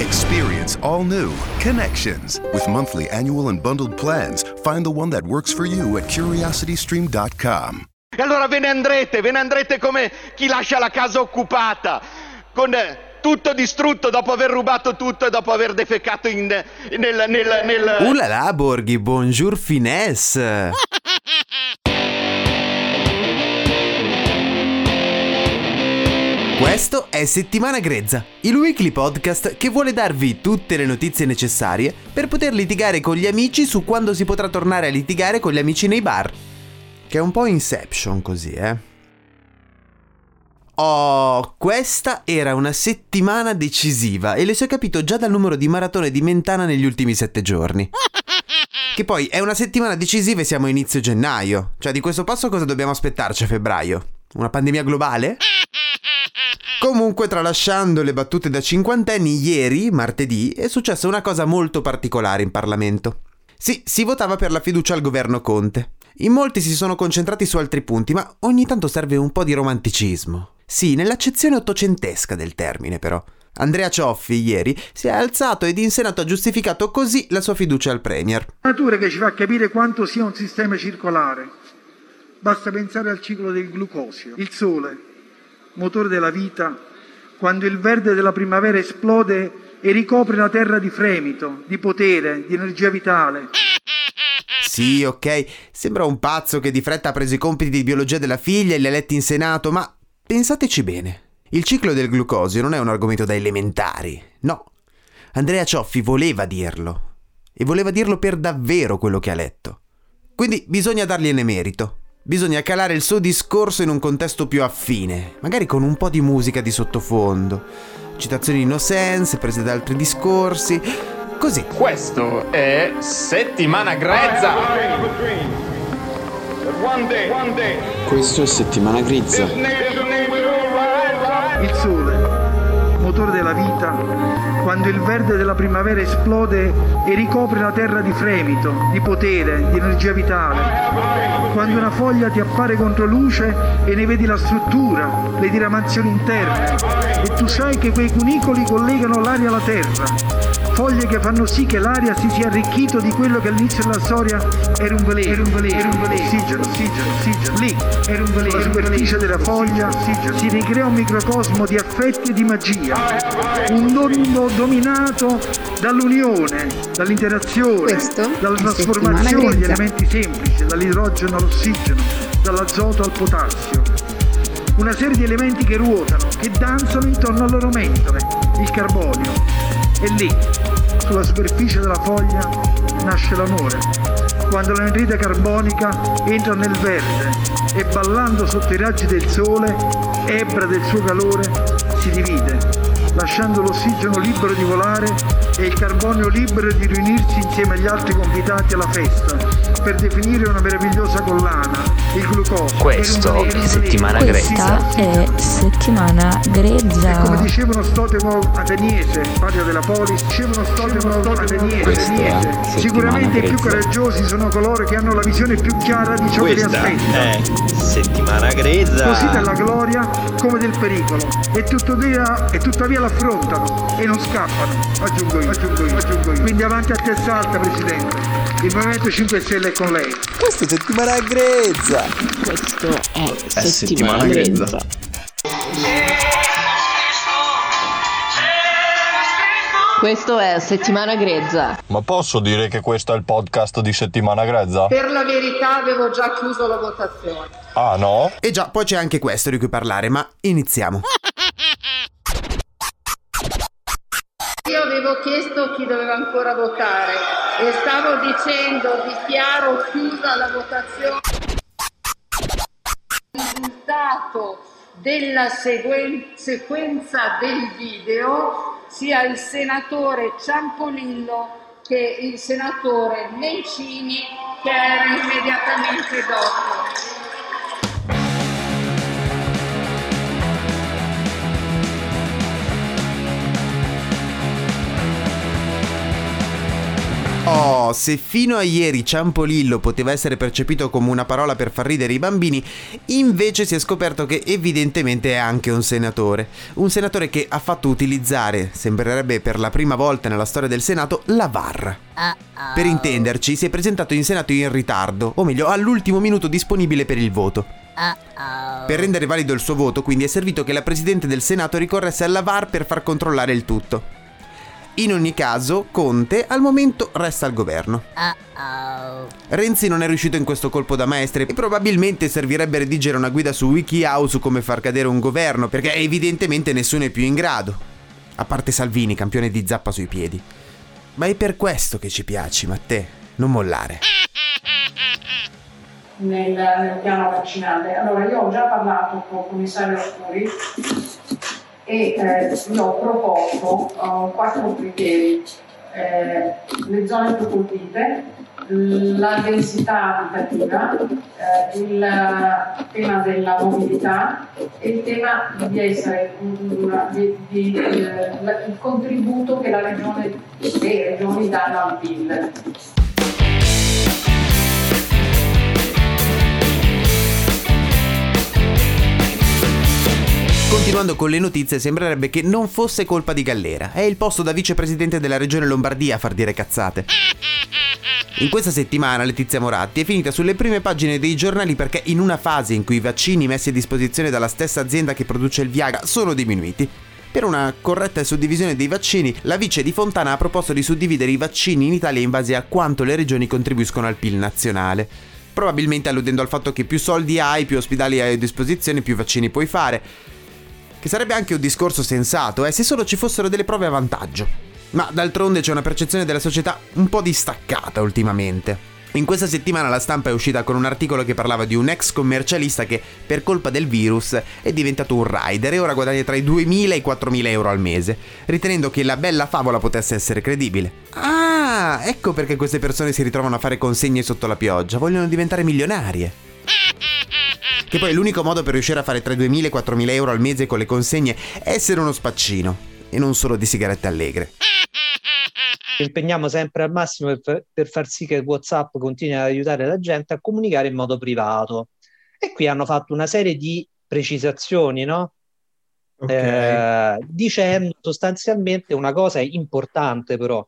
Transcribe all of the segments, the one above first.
Experience all new Connections. With monthly, annual, and bundled plans, find the one that works for you at curiositystream.com. E allora ve ne andrete come chi lascia la casa occupata, con tutto distrutto dopo aver rubato tutto e dopo aver defecato nel... Ulala Borghi, bonjour finesse! Questo è Settimana Grezza, il weekly podcast che vuole darvi tutte le notizie necessarie per poter litigare con gli amici su quando si potrà tornare a litigare con gli amici nei bar. Che è un po' Inception così, Oh, questa era una settimana decisiva e le si è capito già dal numero di maratone di Mentana negli ultimi 7 giorni. Che poi è una settimana decisiva e siamo a inizio gennaio. Cioè, di questo passo cosa dobbiamo aspettarci a febbraio? Una pandemia globale? Comunque, tralasciando le battute da cinquantenni, ieri, martedì, è successa una cosa molto particolare in Parlamento. Sì, si votava per la fiducia al governo Conte. In molti si sono concentrati su altri punti, ma ogni tanto serve un po' di romanticismo. Sì, nell'accezione ottocentesca del termine, però. Andrea Cioffi, ieri, si è alzato ed in Senato ha giustificato così la sua fiducia al Premier. Natura che ci fa capire quanto sia un sistema circolare. Basta pensare al ciclo del glucosio. Il sole, motore della vita, quando il verde della primavera esplode e ricopre la terra di fremito, di potere, di energia vitale. Sì, ok, sembra un pazzo che di fretta ha preso i compiti di biologia della figlia e li ha letti in Senato, ma pensateci bene. Il ciclo del glucosio non è un argomento da elementari, no. Andrea Cioffi voleva dirlo. E voleva dirlo per davvero quello che ha letto. Quindi bisogna dargliene merito. Bisogna calare il suo discorso in un contesto più affine, magari con un po' di musica di sottofondo, citazioni no sense prese da altri discorsi. Così. Questo è Settimana Grezza. Questo è Settimana Grezza. Il sole, motore della vita, quando il verde della primavera esplode e ricopre la terra di fremito, di potere, di energia vitale. Quando una foglia ti appare contro luce e ne vedi la struttura, le diramazioni interne. E tu sai che quei cunicoli collegano l'aria alla terra. Foglie che fanno sì che l'aria si sia arricchito di quello che all'inizio della storia era un veleno, ossigeno, lì era un veleno, la superficie della foglia si ricrea un microcosmo di affetti e di magia, un mondo dominato dall'unione, dall'interazione, dalla trasformazione di elementi semplici, dall'idrogeno all'ossigeno, dall'azoto al potassio, una serie di elementi che ruotano, che danzano intorno al loro mentole, il carbonio. E lì, sulla superficie della foglia, nasce l'amore, quando l'anidride carbonica entra nel verde e ballando sotto i raggi del sole, ebbra del suo calore, si divide, lasciando l'ossigeno libero di volare e il carbonio libero di riunirsi insieme agli altri convitati alla festa, per definire una meravigliosa collana, il glucosio. Questo è Settimana Grezza. Questa è Settimana Grezza. E come diceva uno stotemo ateniese, patria della polis, sicuramente i più coraggiosi sono coloro che hanno la visione più chiara di ciò che li aspetta. Settimana Grezza. Così dalla gloria come del pericolo. E tuttavia l'affrontano e non scappano. Aggiungo io. Quindi avanti a testa alta, Presidente. Il Movimento 5 Stelle è con lei. Questa è Settimana Grezza. Questo è Settimana Grezza. Questo è Settimana Grezza. Ma posso dire che questo è il podcast di Settimana Grezza? Per la verità avevo già chiuso la votazione. Ah no? E già, poi c'è anche questo di cui parlare, ma iniziamo. Io avevo chiesto chi doveva ancora votare e stavo dicendo dichiaro chiusa la votazione. Il risultato della sequenza del video sia il senatore Ciampolillo che il senatore Nencini, che era immediatamente dopo. se fino a ieri Ciampolillo poteva essere percepito come una parola per far ridere i bambini, invece si è scoperto che evidentemente è anche un senatore che ha fatto utilizzare, sembrerebbe per la prima volta nella storia del Senato, la VAR. Per intenderci, si è presentato in Senato in ritardo, o meglio all'ultimo minuto disponibile per il voto. Per rendere valido il suo voto, quindi, è servito che la Presidente del Senato ricorresse alla VAR per far controllare il tutto. In ogni caso, Conte al momento resta al governo. Renzi non è riuscito in questo colpo da maestre e probabilmente servirebbe redigere una guida su WikiHow su come far cadere un governo, perché evidentemente nessuno è più in grado, a parte Salvini, campione di zappa sui piedi. Ma è per questo che ci piaci, Matteo, non mollare. Nel piano vaccinale. Allora, io ho già parlato con il commissario Scuri e gli ho proposto quattro criteri: le zone più colpite, la densità abitativa, il tema della mobilità e il tema di essere il contributo che la regione e le regioni danno al PIL. Continuando con le notizie, sembrerebbe che non fosse colpa di Gallera. È il posto da vicepresidente della regione Lombardia a far dire cazzate. In questa settimana Letizia Moratti è finita sulle prime pagine dei giornali perché in una fase in cui i vaccini messi a disposizione dalla stessa azienda che produce il Viagra sono diminuiti. Per una corretta suddivisione dei vaccini, la vice di Fontana ha proposto di suddividere i vaccini in Italia in base a quanto le regioni contribuiscono al PIL nazionale. Probabilmente alludendo al fatto che più soldi hai, più ospedali hai a disposizione, più vaccini puoi fare. Che sarebbe anche un discorso sensato, se solo ci fossero delle prove a vantaggio. Ma d'altronde c'è una percezione della società un po' distaccata ultimamente. In questa settimana la stampa è uscita con un articolo che parlava di un ex commercialista che, per colpa del virus, è diventato un rider e ora guadagna tra i 2.000 e i 4.000 euro al mese, ritenendo che la bella favola potesse essere credibile. Ah, ecco perché queste persone si ritrovano a fare consegne sotto la pioggia, vogliono diventare milionarie. Che poi l'unico modo per riuscire a fare tra i 2.000 e i 4.000 euro al mese con le consegne è essere uno spaccino, e non solo di sigarette allegre. Ci impegniamo sempre al massimo per far sì che WhatsApp continui ad aiutare la gente a comunicare in modo privato. E qui hanno fatto una serie di precisazioni, no? Okay. Dicendo sostanzialmente una cosa importante però,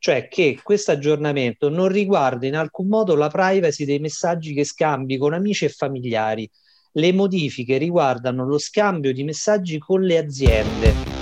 cioè che questo aggiornamento non riguarda in alcun modo la privacy dei messaggi che scambi con amici e familiari. Le modifiche riguardano lo scambio di messaggi con le aziende.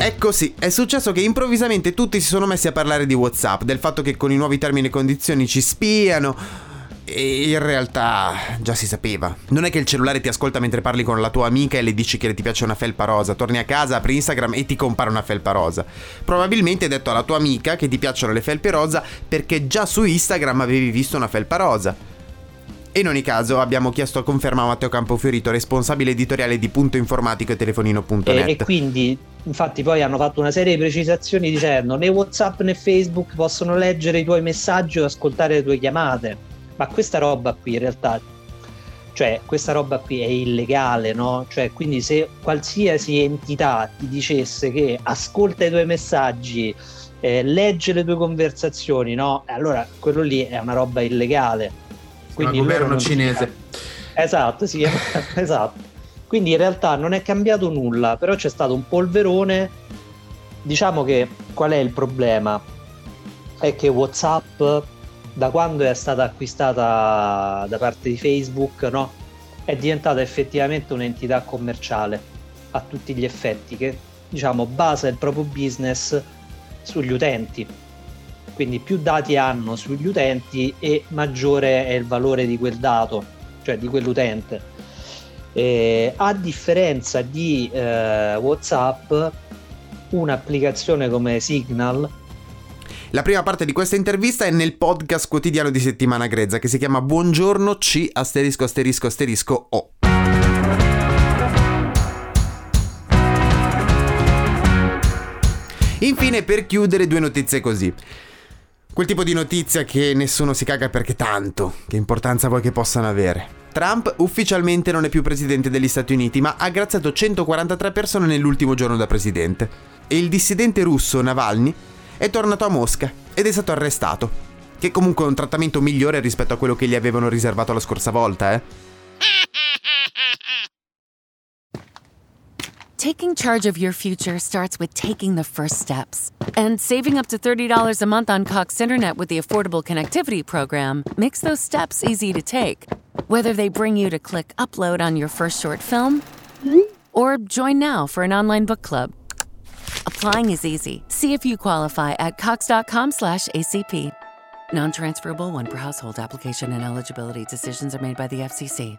Ecco sì, è successo che improvvisamente tutti si sono messi a parlare di WhatsApp, del fatto che con i nuovi termini e condizioni ci spiano. E in realtà già si sapeva. Non è che il cellulare ti ascolta mentre parli con la tua amica e le dici che le ti piace una felpa rosa. Torni a casa, apri Instagram e ti compare una felpa rosa. Probabilmente hai detto alla tua amica che ti piacciono le felpe rosa perché già su Instagram avevi visto una felpa rosa. E in ogni caso abbiamo chiesto a conferma a Matteo Campofiorito, responsabile editoriale di Punto Informatico e Telefonino.net. E quindi infatti poi hanno fatto una serie di precisazioni dicendo: né WhatsApp né Facebook possono leggere i tuoi messaggi o ascoltare le tue chiamate. Ma questa roba qui in realtà, cioè questa roba qui è illegale, no? Cioè quindi se qualsiasi entità ti dicesse che ascolta i tuoi messaggi, legge le tue conversazioni, no? Allora quello lì è una roba illegale. Quindi il governo cinese. Esatto, sì, esatto. Quindi in realtà non è cambiato nulla, però c'è stato un polverone. Diciamo che qual è il problema? È che WhatsApp, da quando è stata acquistata da parte di Facebook, no? È diventata effettivamente un'entità commerciale a tutti gli effetti, che diciamo basa il proprio business sugli utenti. Quindi più dati hanno sugli utenti e maggiore è il valore di quel dato, cioè di quell'utente. E, a differenza di WhatsApp, un'applicazione come Signal. La prima parte di questa intervista è nel podcast quotidiano di Settimana Grezza che si chiama Buongiorno C***o. Infine, per chiudere, due notizie così. Quel tipo di notizia che nessuno si caga perché tanto, che importanza vuoi che possano avere. Trump ufficialmente non è più presidente degli Stati Uniti, ma ha graziato 143 persone nell'ultimo giorno da presidente. e il dissidente russo Navalny è tornato a Mosca ed è stato arrestato, che comunque è un trattamento migliore rispetto a quello che gli avevano riservato la scorsa volta, Taking charge of your future starts with taking the first steps. And saving up to $30 a month on Cox Internet with the Affordable Connectivity Program makes those steps easy to take. Whether they bring you to click upload on your first short film or join now for an online book club. Applying is easy. See if you qualify at cox.com/ACP. Non-transferable, one per household. Application and eligibility decisions are made by the FCC.